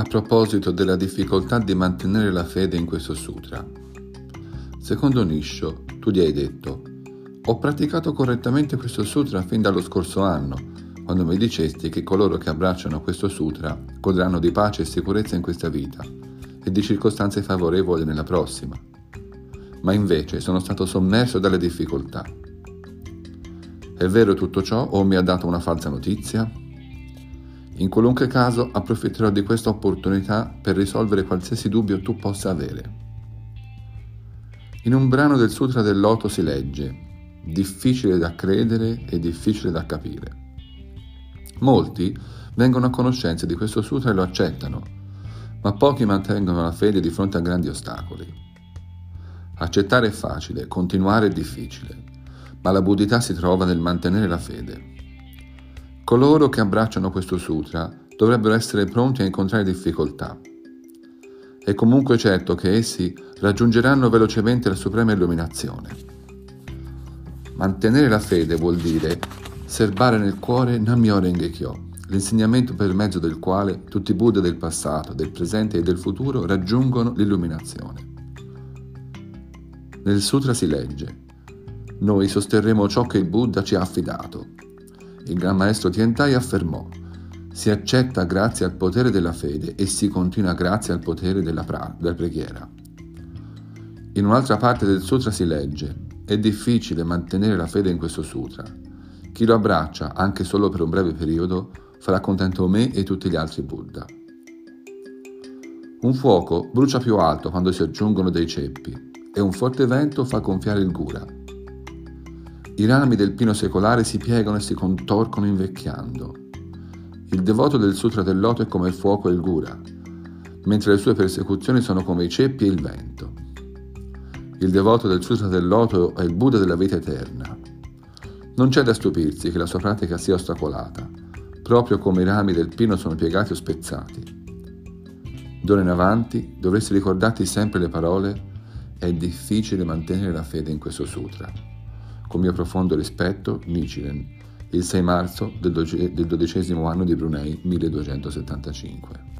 a proposito della difficoltà di mantenere la fede in questo sutra. Secondo Nishō, tu gli hai detto: ho praticato correttamente questo sutra fin dallo scorso anno, quando mi dicesti che coloro che abbracciano questo sutra godranno di pace e sicurezza in questa vita e di circostanze favorevoli nella prossima. Ma invece sono stato sommerso dalle difficoltà. È vero tutto ciò o mi ha dato una falsa notizia? In qualunque caso approfitterò di questa opportunità per risolvere qualsiasi dubbio tu possa avere. In un brano del Sutra del Loto si legge: difficile da credere e difficile da capire. Molti vengono a conoscenza di questo sutra e lo accettano, ma pochi mantengono la fede di fronte a grandi ostacoli. Accettare è facile, continuare è difficile, ma la buddhità si trova nel mantenere la fede. Coloro che abbracciano questo sutra dovrebbero essere pronti a incontrare difficoltà. È comunque certo che essi raggiungeranno velocemente la suprema illuminazione. Mantenere la fede vuol dire serbare nel cuore Nam-myo-renge-kyo, l'insegnamento per mezzo del quale tutti i Buddha del passato, del presente e del futuro raggiungono l'illuminazione. Nel sutra si legge: noi sosterremo ciò che il Buddha ci ha affidato. Il Gran Maestro Tiantai affermò: si accetta grazie al potere della fede e si continua grazie al potere della preghiera. In un'altra parte del sutra si legge: è difficile mantenere la fede in questo sutra. Chi lo abbraccia, anche solo per un breve periodo, farà contento me e tutti gli altri Buddha. Un fuoco brucia più alto quando si aggiungono dei ceppi e un forte vento fa gonfiare il gura. I rami del pino secolare si piegano e si contorcono invecchiando. Il devoto del Sutra del Loto è come il fuoco e il gura, mentre le sue persecuzioni sono come i ceppi e il vento. Il devoto del Sutra del Loto è il Buddha della vita eterna. Non c'è da stupirsi che la sua pratica sia ostacolata, proprio come i rami del pino sono piegati o spezzati. D'ora in avanti dovresti ricordarti sempre le parole: è difficile mantenere la fede in questo sutra. Con mio profondo rispetto, Nichiren, il 6 marzo del 12° anno di Brunei 1275.